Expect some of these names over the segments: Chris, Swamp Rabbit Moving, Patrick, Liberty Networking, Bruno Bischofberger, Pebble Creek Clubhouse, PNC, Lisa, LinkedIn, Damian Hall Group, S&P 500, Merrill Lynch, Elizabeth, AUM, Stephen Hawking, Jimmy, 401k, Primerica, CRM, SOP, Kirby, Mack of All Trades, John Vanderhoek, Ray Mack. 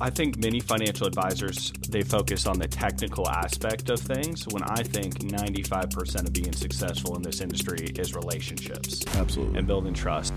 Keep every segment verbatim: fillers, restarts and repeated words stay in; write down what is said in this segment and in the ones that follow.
I think many financial advisors, they focus on the technical aspect of things when I think ninety-five percent of being successful in this industry is relationships. Absolutely. And building trust.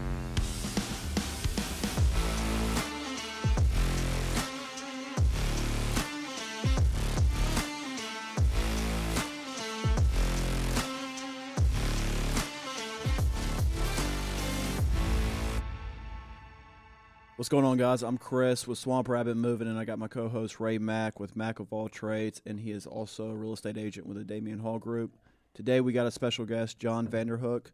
What's going on, guys? I'm Chris with Swamp Rabbit Moving, and I got my co-host Ray Mack with Mack of All Trades, and he is also a real estate agent with the Damian Hall Group. Today, we got a special guest, John Vanderhoek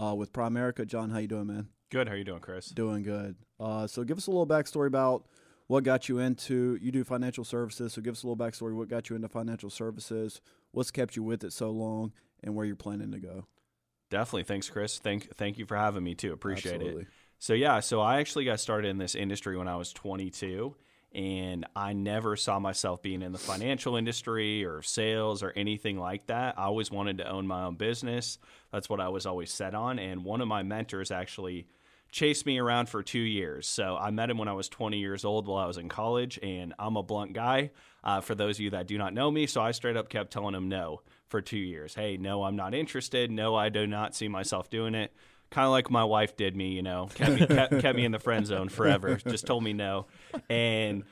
uh, with Primerica. John, how you doing, man? Good. How you doing, Chris? Doing good. Uh, so give us a little backstory about what got you into, you do financial services, so give us a little backstory, what got you into financial services, what's kept you with it so long, and where you're planning to go. Definitely. Thanks, Chris. Thank, thank you for having me, too. Appreciate Absolutely. It. So, yeah, so I actually got started in this industry when I was twenty-two, and I never saw myself being in the financial industry or sales or anything like that. I always wanted to own my own business. That's what I was always set on, and one of my mentors actually chased me around for two years. So I met him when I was twenty years old while I was in college, and I'm a blunt guy, uh, for those of you that do not know me, so I straight up kept telling him no for two years. Hey, no, I'm not interested. No, I do not see myself doing it. Kind of like my wife did me, you know, kept me, kept, kept me in the friend zone forever, just told me no. And,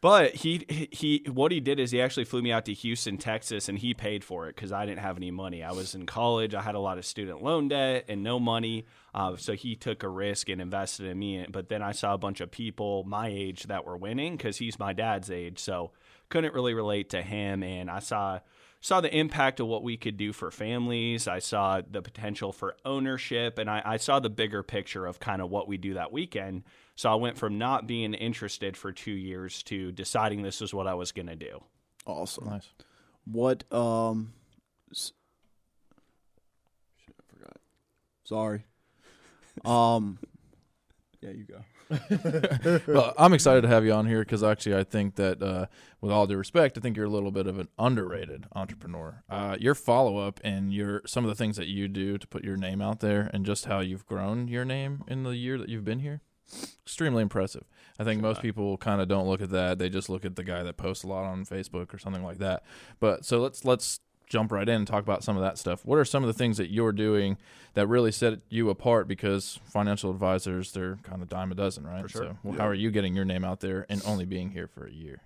but he, he, what he did is he actually flew me out to Houston, Texas, and he paid for it because I didn't have any money. I was in college. I had a lot of student loan debt and no money. Uh, so he took a risk and invested in me. But then I saw a bunch of people my age that were winning because he's my dad's age. So couldn't really relate to him. And I saw saw the impact of what we could do for families. I saw the potential for ownership, and I, I saw the bigger picture of kind of what we do that weekend. So I went from not being interested for two years to deciding this was what I was going to do. Awesome. Nice. What, um, shit, I forgot. Sorry. um, yeah, you go. Well, I'm excited to have you on here because actually I think that uh, with all due respect, I think you're a little bit of an underrated entrepreneur. Uh, your follow-up and your some of the things that you do to put your name out there and just how you've grown your name in the year that you've been here, extremely impressive. I think sure. most people kind of don't look at that. They just look at the guy that posts a lot on Facebook or something like that. But so let's let's jump right in and talk about some of that stuff. What are some of the things that you're doing that really set you apart? Because financial advisors, they're kind of dime a dozen, right? For sure. So well, yeah. How are you getting your name out there and only being here for a year?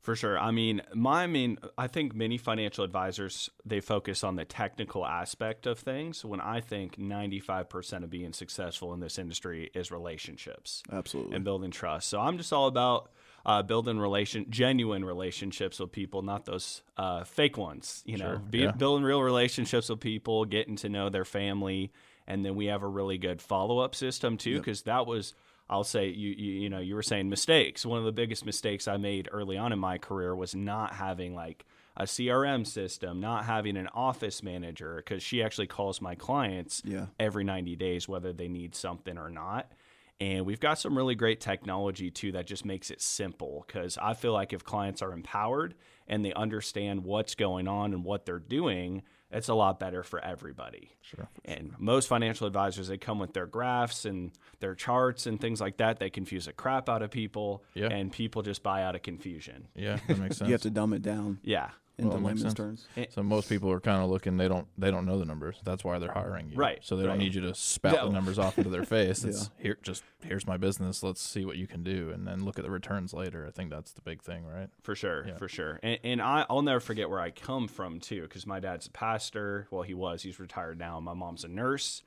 For sure. I mean, my main, I think many financial advisors, they focus on the technical aspect of things when I think ninety-five percent of being successful in this industry is relationships. Absolutely. And building trust. So I'm just all about Uh, building relation, genuine relationships with people, not those uh, fake ones, you know, sure, Be, yeah. building real relationships with people, getting to know their family. And then we have a really good follow-up system too, because yep. that was, I'll say, you, you you know, you were saying mistakes. One of the biggest mistakes I made early on in my career was not having like a C R M system, not having an office manager, because she actually calls my clients yeah. every ninety days, whether they need something or not. And we've got some really great technology, too, that just makes it simple because I feel like if clients are empowered and they understand what's going on and what they're doing, it's a lot better for everybody. Sure. And most financial advisors, they come with their graphs and their charts and things like that. They confuse the crap out of people, yeah. and people just buy out of confusion. Yeah, that makes sense. You have to dumb it down. Yeah. In well, layman's terms. So most people are kind of looking, they don't they don't know the numbers. That's why they're hiring you. Right. So they right. don't need you to spout no. the numbers off into their face. It's yeah. here just here's my business, let's see what you can do and then look at the returns later. I think that's the big thing, right? For sure, yeah. for sure. And and I, I'll never forget where I come from too, because my dad's a pastor. Well, he was, he's retired now. My mom's a nurse.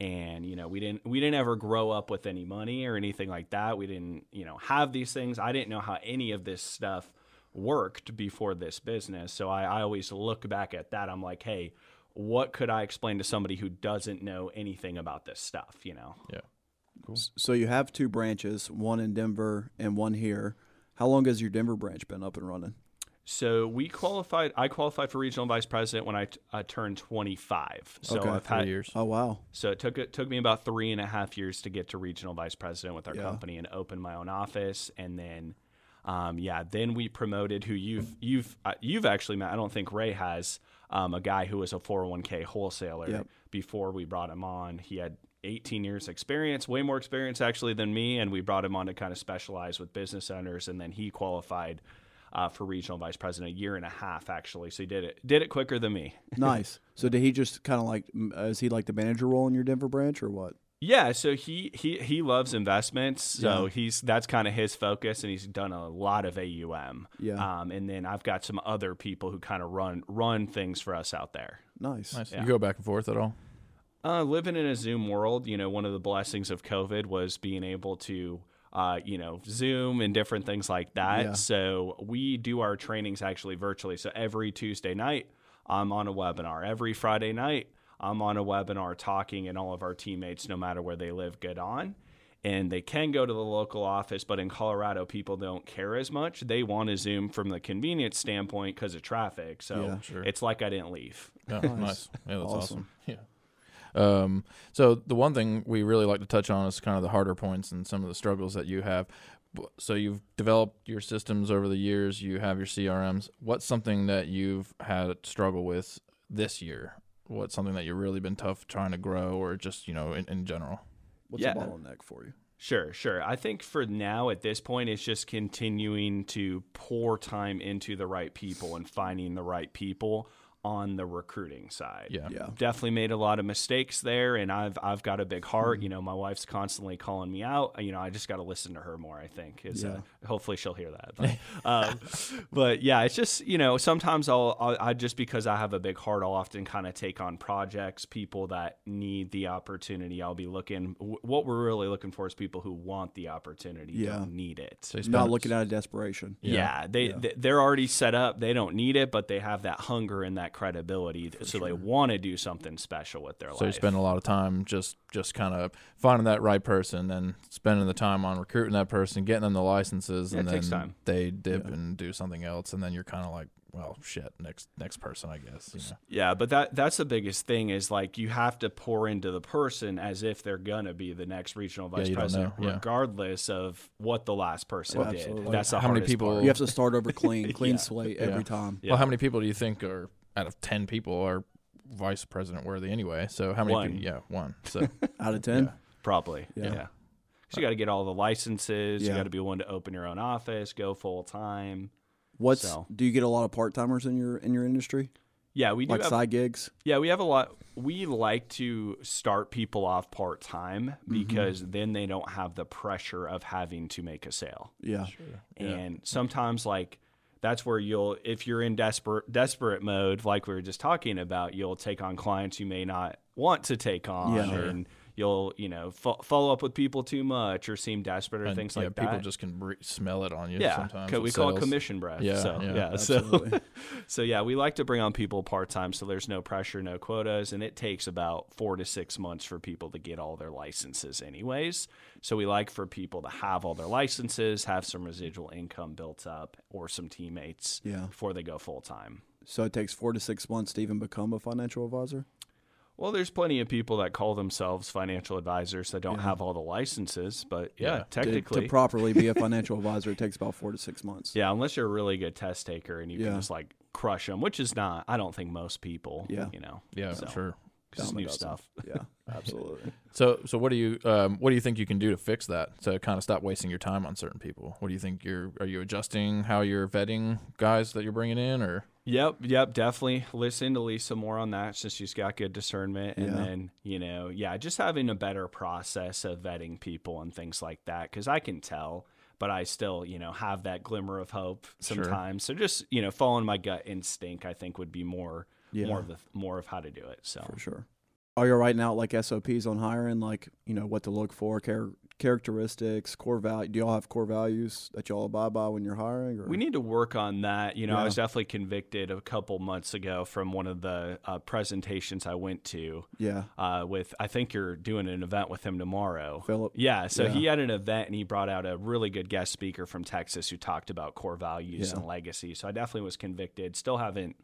And, you know, we didn't we didn't ever grow up with any money or anything like that. We didn't, you know, have these things. I didn't know how any of this stuff worked before this business. So I, I always look back at that. I'm like, hey, what could I explain to somebody who doesn't know anything about this stuff, you know? Yeah. Cool. So you have two branches, one in Denver and one here. How long has your Denver branch been up and running? So we qualified, I qualified for regional vice president when I, t- I turned twenty-five. So okay, I've had years. Oh, wow. So it took, it took me about three and a half years to get to regional vice president with our yeah. company and open my own office. And then Um, yeah, then we promoted who you've you've uh, you've actually met. I don't think Ray has um, a guy who was a four oh one k wholesaler. Yep. Before we brought him on, he had eighteen years experience, way more experience actually than me. And we brought him on to kind of specialize with business owners. And then he qualified uh, for regional vice president a year and a half actually. So he did it, did it quicker than me. Nice. So did he just kind of like, is he like the manager role in your Denver branch or what? Yeah. So he, he, he loves investments. So yeah. he's, that's kind of his focus, and he's done a lot of A U M. Yeah. Um, and then I've got some other people who kind of run, run things for us out there. Nice. Nice. Yeah. You go back and forth at all? Uh, living in a Zoom world, you know, one of the blessings of COVID was being able to, uh, you know, Zoom and different things like that. Yeah. So we do our trainings actually virtually. So every Tuesday night, I'm on a webinar. Every Friday night, I'm on a webinar talking, and all of our teammates, no matter where they live, get on. And they can go to the local office, but in Colorado, people don't care as much. They want to Zoom from the convenience standpoint because of traffic. So yeah, sure. It's like I didn't leave. Oh, nice. Yeah, that's awesome. awesome. Yeah. Um, so the one thing we really like to touch on is kind of the harder points and some of the struggles that you have. So you've developed your systems over the years. You have your C R Ms. What's something that you've had struggle with this year? What's something that you've really been tough trying to grow, or just, you know, in, in general? What's yeah. a bottleneck for you? Sure, sure. I think for now at this point, it's just continuing to pour time into the right people and finding the right people on the recruiting side. Yeah. yeah. Definitely made a lot of mistakes there, and I've I've got a big heart. Mm-hmm. You know, my wife's constantly calling me out. You know, I just got to listen to her more, I think. Is yeah. uh, hopefully she'll hear that. But, um, but yeah, it's just, you know, sometimes I'll, I'll I just because I have a big heart, I'll often kind of take on projects, people that need the opportunity. I'll be looking w- what we're really looking for is people who want the opportunity, yeah. don't need it. So he's not looking out of desperation. Yeah, yeah they, yeah. they they're already set up. They don't need it, but they have that hunger and that credibility, For so sure. they want to do something special with their so life. So you spend a lot of time just just kind of finding that right person and spending the time on recruiting that person, getting them the licenses, yeah, and then time. they dip yeah. and do something else, and then you're kind of like, well, shit, next next person, I guess. You know? Yeah, but that that's the biggest thing is, like, you have to pour into the person as if they're going to be the next regional vice yeah, president, yeah. regardless of what the last person well, did. Absolutely. That's the how hardest many people part. You have to start over clean, clean yeah. slate every yeah. time. Yeah. Well, how many people do you think are out of ten people are vice president worthy anyway? So how many? One. People, yeah, one. So out of ten, yeah. probably. Yeah, because yeah. you got to get all the licenses. Yeah. You got to be willing to open your own office, go full time. What's so. do you get a lot of part timers in your in your industry? Yeah, we do like have, side gigs. Yeah, we have a lot. We like to start people off part time because mm-hmm. then they don't have the pressure of having to make a sale. Yeah, sure. and yeah. sometimes like. That's where you'll, if you're in desperate desperate mode, like we were just talking about, you'll take on clients you may not want to take on, yeah, and sure. you'll, you know, fo- follow up with people too much or seem desperate or and, things yeah, like people that. People just can re- smell it on you. Yeah, sometimes we sells. call it commission breath. Yeah, so yeah, yeah so, so yeah, we like to bring on people part time, so there's no pressure, no quotas, and it takes about four to six months for people to get all their licenses, anyways. So we like for people to have all their licenses, have some residual income built up, or some teammates yeah. before they go full time. So it takes four to six months to even become a financial advisor? Well, there's plenty of people that call themselves financial advisors that don't yeah. have all the licenses, but yeah, yeah. technically. To, to properly be a financial advisor, it takes about four to six months. Yeah, unless you're a really good test taker and you yeah. can just like crush them, which is not, I don't think most people, yeah. you know. Yeah, so. sure. It's new stuff. Yeah, absolutely. So, so what do you um, what do you think you can do to fix that? To kind of stop wasting your time on certain people. What do you think you're? Are you adjusting how you're vetting guys that you're bringing in, or? Yep, yep, definitely. Listen to Lisa more on that since she's got good discernment, and yeah. then you know, yeah, just having a better process of vetting people and things like that. Because I can tell, but I still, you know, have that glimmer of hope sometimes. Sure. So just you know, following my gut instinct, I think would be more. Yeah. More of the more of how to do it. So for sure, are you writing out like S O Ps on hiring, like you know what to look for, char- characteristics, core value? Do y'all have core values that y'all abide by when you're hiring? Or? We need to work on that. You know, yeah. I was definitely convicted a couple months ago from one of the uh, presentations I went to. Yeah, uh, with I think you're doing an event with him tomorrow, Philip. Yeah, so yeah. he had an event and he brought out a really good guest speaker from Texas who talked about core values yeah. and legacy. So I definitely was convicted. Still haven't.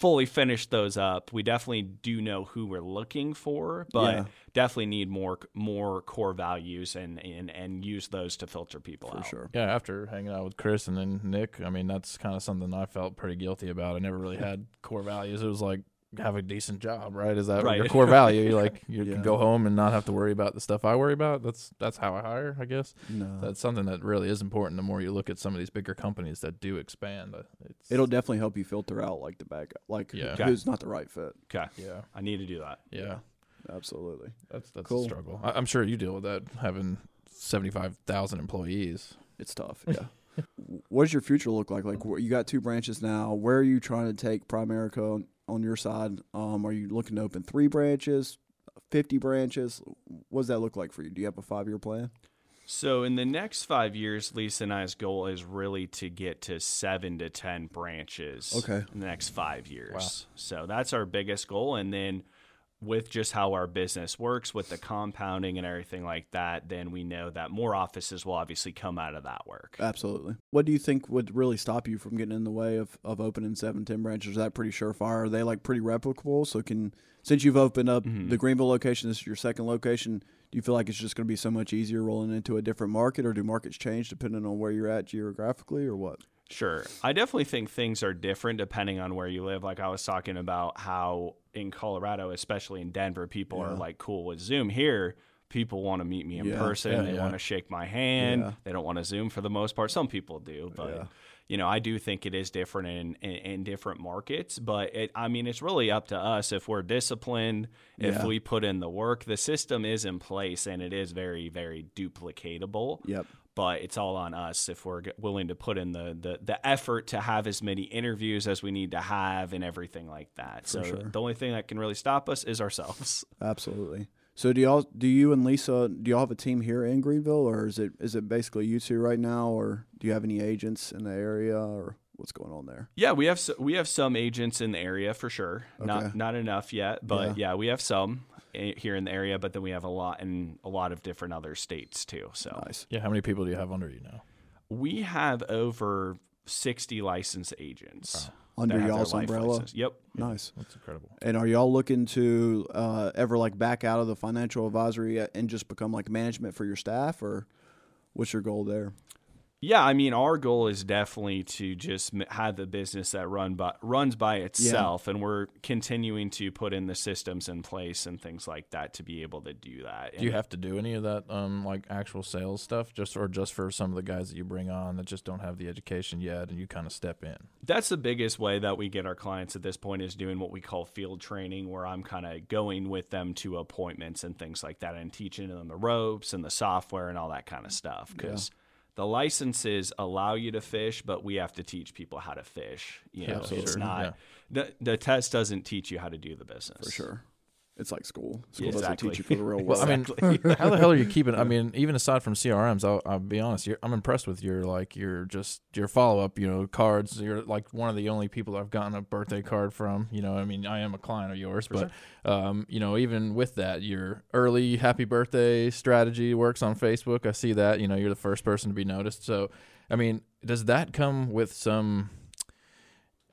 Fully finish those up. We definitely do know who we're looking for, but yeah. definitely need more more core values and and, and use those to filter people for out. For sure. Yeah, after hanging out with Chris and then Nick, I mean, that's kind of something I felt pretty guilty about. I never really had core values. It was like, have a decent job, right? Is that right. your core value? Like you yeah. can go home and not have to worry about the stuff I worry about. That's that's how I hire, I guess. No. That's something that really is important. The more you look at some of these bigger companies that do expand, it's, it'll definitely help you filter out like the bad guy, like yeah. who's okay. not the right fit. Okay. Yeah. I need to do that. Yeah. yeah. Absolutely. That's that's cool. a struggle. I, I'm sure you deal with that having seventy-five thousand employees. It's tough. Yeah. What does your future look like? Like you got two branches now. Where are you trying to take Primerica on, on your side? Um, are you looking to open three branches, fifty branches? What does that look like for you? Do you have a five-year plan? So in the next five years, Lisa and I's goal is really to get to seven to ten branches okay. in the next five years. Wow. So that's our biggest goal. And then with just how our business works, with the compounding and everything like that, then we know that more offices will obviously come out of that work. Absolutely. What do you think would really stop you from getting in the way of, of opening seven, ten branches? Is that pretty surefire? Are they like pretty replicable? So can, since you've opened up mm-hmm. the Greenville location, this is your second location, do you feel like it's just going to be so much easier rolling into a different market, or do markets change depending on where you're at geographically or what? Sure. I definitely think things are different depending on where you live. Like I was talking about how in Colorado, especially in Denver, people yeah. are like cool with Zoom. Here, people want to meet me in yeah, person. Yeah, they yeah. want to shake my hand. Yeah. They don't want to Zoom for the most part. Some people do, but yeah. you know, I do think it is different in, in, in different markets. But it, I mean, it's really up to us if we're disciplined, if yeah. we put in the work. The system is in place and it is very, very duplicatable. Yep. But it's all on us if we're willing to put in the, the, the effort to have as many interviews as we need to have and everything like that. For so sure. the only thing that can really stop us is ourselves. Absolutely. So do y'all, do you and Lisa, do y'all have a team here in Greenville, or is it is it basically you two right now, or do you have any agents in the area, or what's going on there? Yeah, we have we have some agents in the area for sure. Okay. Not not enough yet, but yeah, yeah we have some here in the area, but then we have a lot in a lot of different other states too. So nice. Yeah, how many people do you have under you now? We have over sixty licensed agents. Wow. Under y'all's umbrella? License. Yep. Nice. That's incredible. And are y'all looking to uh, ever like back out of the financial advisory and just become like management for your staff, or what's your goal there? Yeah, I mean, our goal is definitely to just have the business that run by, runs by itself, yeah. and we're continuing to put in the systems in place and things like that to be able to do that. Do and you have to do any of that, um, like actual sales stuff, just or just for some of the guys that you bring on that just don't have the education yet, and you kind of step in? That's the biggest way that we get our clients at this point is doing what we call field training, where I'm kind of going with them to appointments and things like that, and teaching them the ropes and the software and all that kind of stuff, because. Yeah. The licenses allow you to fish, but we have to teach people how to fish. You know, yeah, it's sure. not yeah. the, the test doesn't teach you how to do the business. For sure. It's like school. School exactly. doesn't teach you for the real world. Exactly. I mean, how the hell are you keeping? I mean, even aside from C R Ms, I'll, I'll be honest. You're, I'm impressed with your like your just your follow up. You know, cards. You're like one of the only people I've gotten a birthday card from. You know, I mean, I am a client of yours, for but sure. um, you know, even with that, your early happy birthday strategy works on Facebook. I see that. You know, you're the first person to be noticed. So, I mean, does that come with some?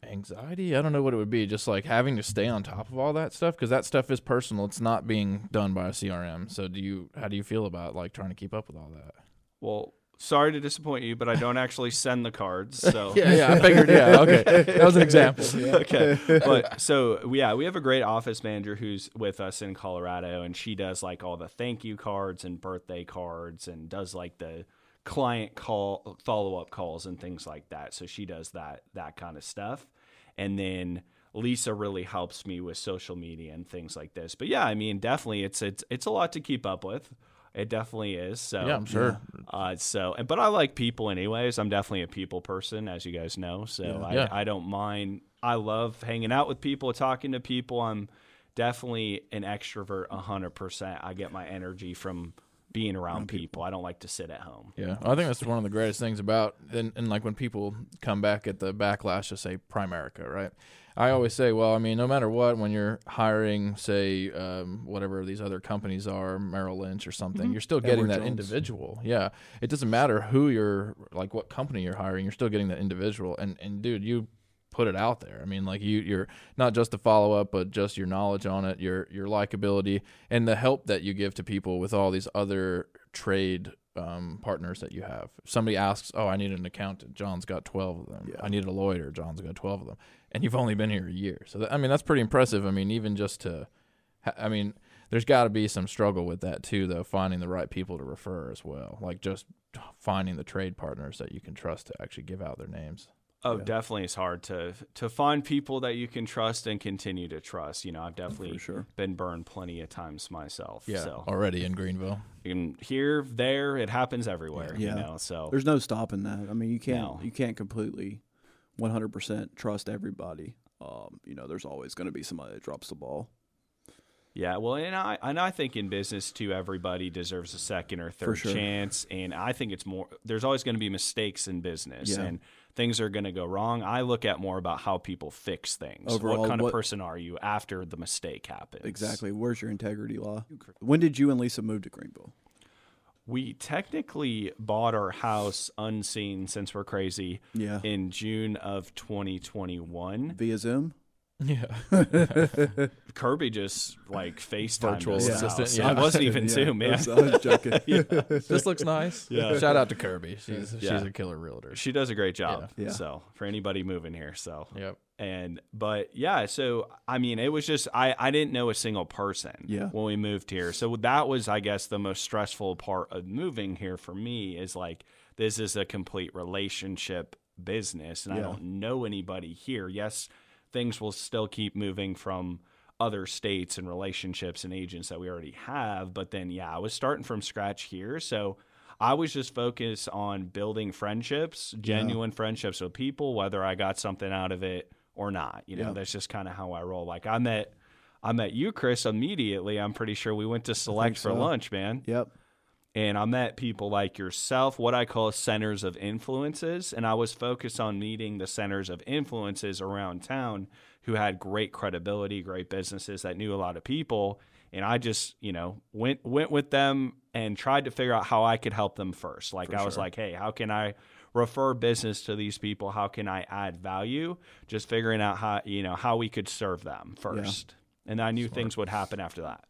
Anxiety? I don't know what it would be. Just like having to stay on top of all that stuff, because that stuff is personal. It's not being done by a C R M. So do you? How do you feel about like trying to keep up with all that? Well, sorry to disappoint you, but I don't actually send the cards. So yeah, yeah, I figured. Yeah, okay, that was an example. Yeah. Okay, but so yeah, we have a great office manager who's with us in Colorado, and she does like all the thank you cards and birthday cards, and does like the client call follow-up calls and things like that. So she does that that kind of stuff. And then Lisa really helps me with social media and things like this. But yeah, I mean, definitely it's it's it's a lot to keep up with. It definitely is. So yeah, I'm sure. Uh, so, and but I like people anyways. I'm definitely a people person, as you guys know. So yeah, I, yeah. I don't mind. I love hanging out with people, talking to people. I'm definitely an extrovert, one hundred percent. I get my energy from being around people. I don't like to sit at home. Yeah. I think that's one of the greatest things about, and, and like when people come back at the backlash to say Primerica, right? I always say, well, I mean, no matter what, when you're hiring, say, um, whatever these other companies are, Merrill Lynch or something, mm-hmm. you're still getting Edward that Jones. Individual. Yeah. It doesn't matter who you're, like what company you're hiring, you're still getting that individual. And, and dude, you put it out there. I mean, like you, you're not just a follow-up, but just your knowledge on it, your your likability, and the help that you give to people with all these other trade um, partners that you have. If somebody asks, oh, I need an accountant, John's got twelve of them. Yeah. I need a lawyer, John's got twelve of them. And you've only been here a year. So, that, I mean, that's pretty impressive. I mean, even just to, I mean, there's got to be some struggle with that too, though, finding the right people to refer as well. Like just finding the trade partners that you can trust to actually give out their names. Oh, yeah. Definitely. It's hard to to find people that you can trust and continue to trust. You know, I've definitely sure. been burned plenty of times myself. Yeah, so. Already in Greenville. And here, there, it happens everywhere. Yeah. You know, so there's no stopping that. I mean, you can't no. you can't completely one hundred percent trust everybody. Um, you know, there's always going to be somebody that drops the ball. Yeah, well, and I and I think in business too, everybody deserves a second or third sure. chance, and I think it's more. There's always going to be mistakes in business, yeah. and things are going to go wrong. I look at more about how people fix things. Overall, what kind what, of person are you after the mistake happens? Exactly. Where's your integrity law? When did you and Lisa move to Greenville? We technically bought our house unseen, since we're crazy. Yeah. In June of twenty twenty-one via Zoom. Yeah. Kirby just like FaceTime virtual yeah. assistant. Yeah. I wasn't even yeah. Zoom, man. I was, I was joking. yeah. This looks nice. Yeah. Shout out to Kirby. She's yeah. she's a killer realtor. She does a great job. Yeah. Yeah. So for anybody moving here, so yep. And but yeah, so I mean, it was just I I didn't know a single person yeah. when we moved here. So that was, I guess, the most stressful part of moving here for me is like this is a complete relationship business, and yeah. I don't know anybody here. Yes. Things will still keep moving from other states and relationships and agents that we already have. But then, yeah, I was starting from scratch here. So I was just focused on building friendships, genuine yeah. friendships with people, whether I got something out of it or not. You know, yeah. that's just kind of how I roll. Like I met, I met you, Chris, immediately. I'm pretty sure we went to Select for so. lunch, man. Yep. And I met people like yourself, what I call centers of influences. And I was focused on meeting the centers of influences around town who had great credibility, great businesses that knew a lot of people. And I just, you know, went went with them and tried to figure out how I could help them first. Like For I sure. was like, hey, how can I refer business to these people? How can I add value? Just figuring out how, you know, how we could serve them first. Yeah. And I knew Smart. things would happen after that.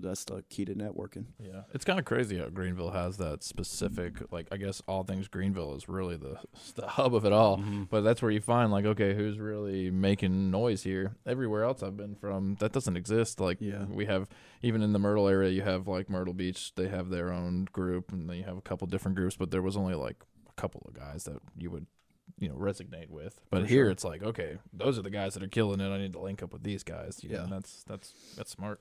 That's the key to networking. Yeah. It's kind of crazy how Greenville has that specific, like, I guess all things Greenville is really the the hub of it all. Mm-hmm. But that's where you find, like, okay, who's really making noise here? Everywhere else I've been from, that doesn't exist. Like, yeah. we have, even in the Myrtle area, you have, like, Myrtle Beach. They have their own group, and they have a couple different groups. But there was only, like, a couple of guys that you would, you know, resonate with. But For here sure. it's like, okay, those are the guys that are killing it. I need to link up with these guys. You yeah. know, and that's that's that's smart.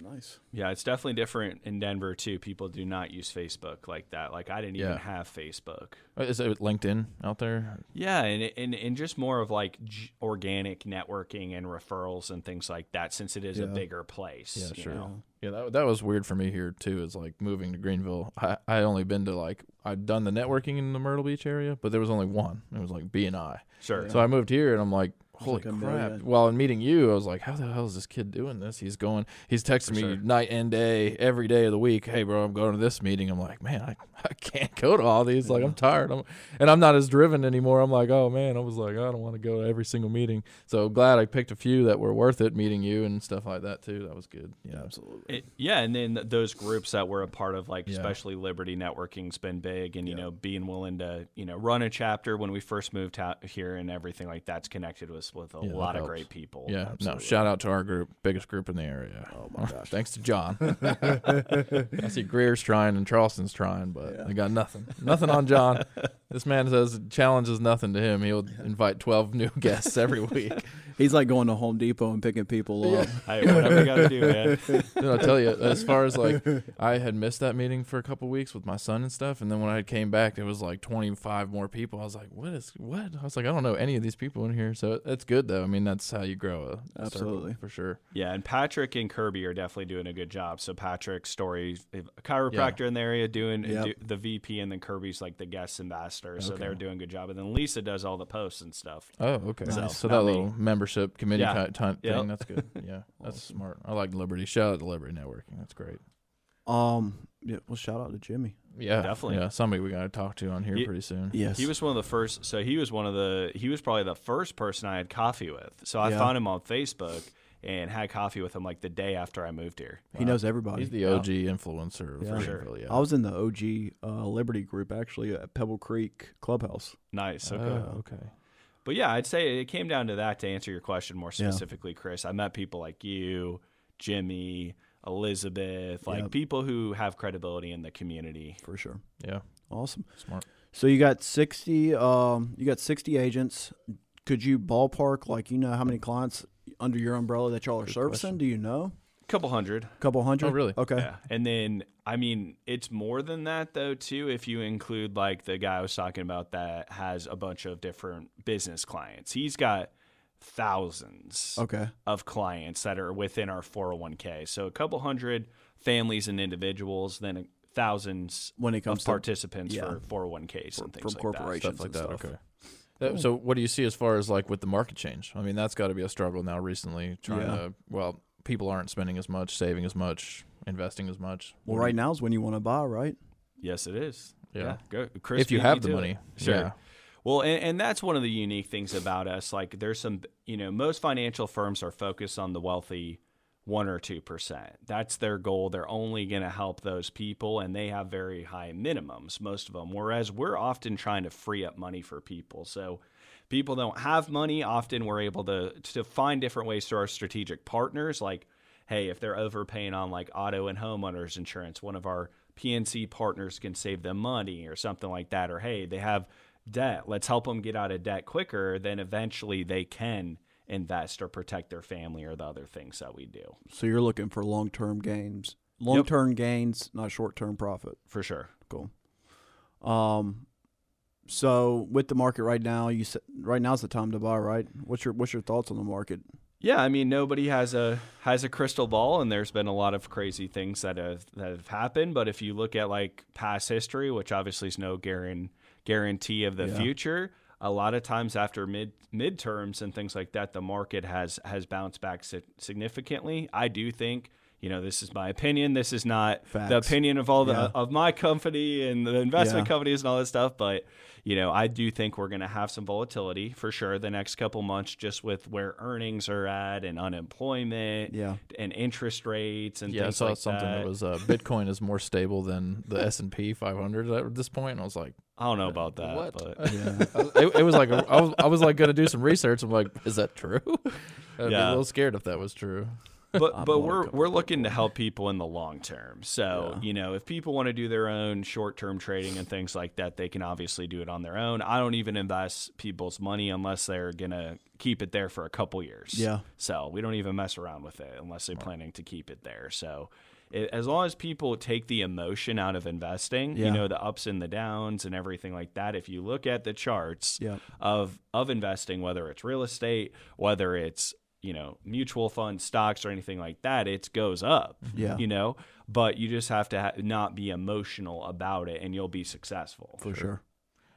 Nice. Yeah, it's definitely different in Denver too. People do not use Facebook like that. Like I didn't yeah. even have Facebook. Is it LinkedIn out there? Yeah, and and, and just more of like g- organic networking and referrals and things like that, since it is yeah. a bigger place. Yeah, you sure. know? Yeah, that that was weird for me here too. Is like moving to Greenville. I I only been to like I'd done the networking in the Myrtle Beach area, but there was only one. It was like B and I. Sure. Yeah. So I moved here and I'm like, holy like crap. Well, in meeting you, I was like, how the hell is this kid doing this? He's going, he's texting sure. me night and day, every day of the week. Hey, bro, I'm going to this meeting. I'm like, man, I, I can't go to all these. Like, I'm tired. I'm, and I'm not as driven anymore. I'm like, oh, man, I was like, I don't want to go to every single meeting. So glad I picked a few that were worth it, meeting you and stuff like that, too. That was good. Yeah, absolutely. It, yeah, and then th- those groups that we're a part of, like, yeah. especially Liberty Networking's been big, and, yeah. you know, being willing to, you know, run a chapter when we first moved out here and everything like that's connected with with a yeah, lot of great people. Yeah, absolutely. No, shout out to our group, biggest group in the area. Oh my gosh. Thanks to John. I see Greer's trying and Charleston's trying, but yeah. they got nothing. Nothing on John. This man says challenge is nothing to him. He'll invite twelve new guests every week. He's like going to Home Depot and picking people up. Yeah. Hey, whatever you got to do, man. Dude, I'll tell you, as far as like, I had missed that meeting for a couple weeks with my son and stuff, and then when I came back, there was like twenty-five more people. I was like, what is, what? I was like, I don't know any of these people in here, so it, That's good, though. I mean, that's how you grow a absolutely circle, for sure. Yeah, and Patrick and Kirby are definitely doing a good job. So Patrick's story, a chiropractor yeah. in the area, doing yep. do, the V P, and then Kirby's like the guest ambassador. Okay. So they're doing a good job. And then Lisa does all the posts and stuff. Oh, okay. So, nice. so that me. little membership committee yeah. type yep. thing, that's good. Yeah, that's smart. I like Liberty. Shout out to Liberty Networking. That's great. Um. Yeah, well, shout out to Jimmy. Yeah, definitely. Yeah, somebody we got to talk to on here he, pretty soon. Yes, he was one of the first. So he was one of the. He was probably the first person I had coffee with. So I yeah. found him on Facebook, and had coffee with him like the day after I moved here. Wow. He knows everybody. He's the O G yeah. influencer. Yeah. For sure. Yeah. I was in the O G uh, Liberty group actually at Pebble Creek Clubhouse. Nice. Okay. Uh, okay. But yeah, I'd say it came down to that to answer your question more specifically, yeah. Chris. I met people like you, Jimmy, Elizabeth, like yep. people who have credibility in the community. For sure. Yeah. Awesome. Smart. So you got sixty um, you got sixty agents. Could you ballpark, like, you know, how many clients under your umbrella that y'all are Good servicing? Question. Do you know? A couple hundred. Couple hundred? Oh, really? Okay. Yeah. And then, I mean, it's more than that, though, too, if you include, like, the guy I was talking about that has a bunch of different business clients. He's got thousands okay. of clients that are within our four oh one k. So a couple hundred families and individuals, then thousands when it comes of to, participants yeah. for four oh one k's for, and things from like corporations that. Stuff like and that. Stuff. Okay. Cool. So what do you see as far as, like, with the market change? I mean, that's got to be a struggle now recently trying yeah. to, well, people aren't spending as much, saving as much, investing as much. Well, right now is when you want to buy, right? Yes, it is. Yeah. yeah. Go, Chris, if you have the money. It. Sure. Yeah. Well, and, and that's one of the unique things about us. Like, there's some, you know, most financial firms are focused on the wealthy one or two percent. That's their goal. They're only going to help those people, and they have very high minimums, most of them. Whereas we're often trying to free up money for people. So people don't have money. Often we're able to, to find different ways through our strategic partners. Like, hey, if they're overpaying on like auto and homeowners insurance, one of our P N C partners can save them money or something like that. Or, hey, they have debt. Let's help them get out of debt quicker. Then eventually they can invest or protect their family or the other things that we do. So you're looking for long-term gains, long-term yep. gains, not short-term profit. For sure. Cool. Um, so with the market right now, you said right now's the time to buy, right? What's your what's your thoughts on the market? Yeah, I mean, nobody has a has a crystal ball, and there's been a lot of crazy things that have that have happened. But if you look at like past history, which obviously is no guarantee guarantee of the yeah. future. A lot of times after mid midterms and things like that, the market has has bounced back si- significantly. I do think, you know, this is my opinion. This is not Facts. The opinion of all the yeah. of my company and the investment yeah. companies and all that stuff. But, you know, I do think we're going to have some volatility for sure the next couple months, just with where earnings are at and unemployment yeah. and interest rates and yeah, things like that. Yeah, I saw like something that, that was uh, Bitcoin is more stable than the S and P five hundred at this point, and I was like, I don't know about that, what? But yeah. it, it was like a, I was I was like going to do some research. I'm like, is that true? I'd yeah. be a little scared if that was true. But I'm but we're we're looking to help people in the long term. So yeah. you know, if people want to do their own short term trading and things like that, they can obviously do it on their own. I don't even invest people's money unless they're gonna keep it there for a couple years. Yeah. So we don't even mess around with it unless they're planning to keep it there. So. As long as people take the emotion out of investing, yeah. you know, the ups and the downs and everything like that. If you look at the charts yeah. of of investing, whether it's real estate, whether it's, you know, mutual funds, stocks or anything like that, it goes up, yeah. you know, but you just have to ha- not be emotional about it and you'll be successful. For sure. sure.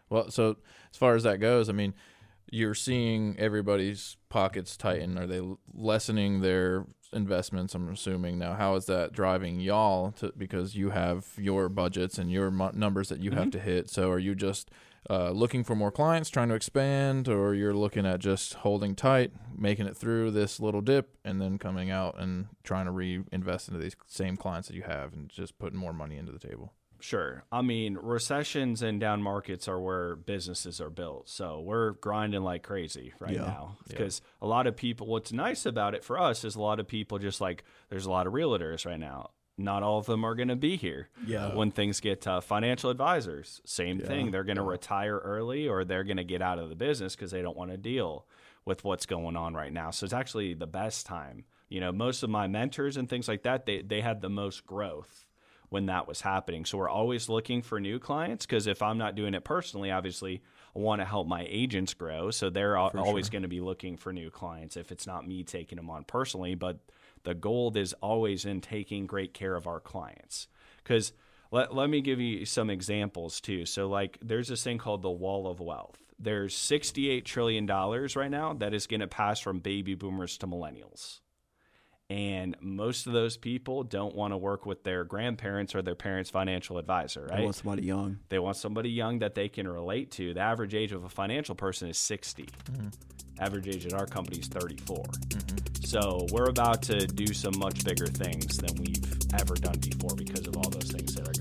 Well, so as far as that goes, I mean, you're seeing everybody's pockets tighten. Are they lessening their investments, I'm assuming? Now, how is that driving y'all to, because you have your budgets and your mo- numbers that you mm-hmm. have to hit? So are you just uh looking for more clients, trying to expand, or you're looking at just holding tight, making it through this little dip and then coming out and trying to reinvest into these same clients that you have and just putting more money into the table? Sure. I mean, recessions and down markets are where businesses are built. So we're grinding like crazy right yeah. now because yeah. a lot of people, what's nice about it for us is a lot of people just like, there's a lot of realtors right now. Not all of them are going to be here yeah. when things get tough. Financial advisors, same yeah. thing. They're going to yeah. retire early or they're going to get out of the business because they don't want to deal with what's going on right now. So it's actually the best time. You know, most of my mentors and things like that, they, they had the most growth when that was happening. So we're always looking for new clients because if I'm not doing it personally, obviously I want to help my agents grow. So they're for always sure. going to be looking for new clients if it's not me taking them on personally. But the goal is always in taking great care of our clients. Because let, let me give you some examples too. So like there's this thing called the wall of wealth. There's sixty-eight trillion dollars right now that is going to pass from baby boomers to millennials. And most of those people don't want to work with their grandparents or their parents' financial advisor, right? They want somebody young. They want somebody young that they can relate to. The average age of a financial person is sixty. Mm-hmm. Average age at our company is thirty-four. Mm-hmm. So we're about to do some much bigger things than we've ever done before because of all those things that are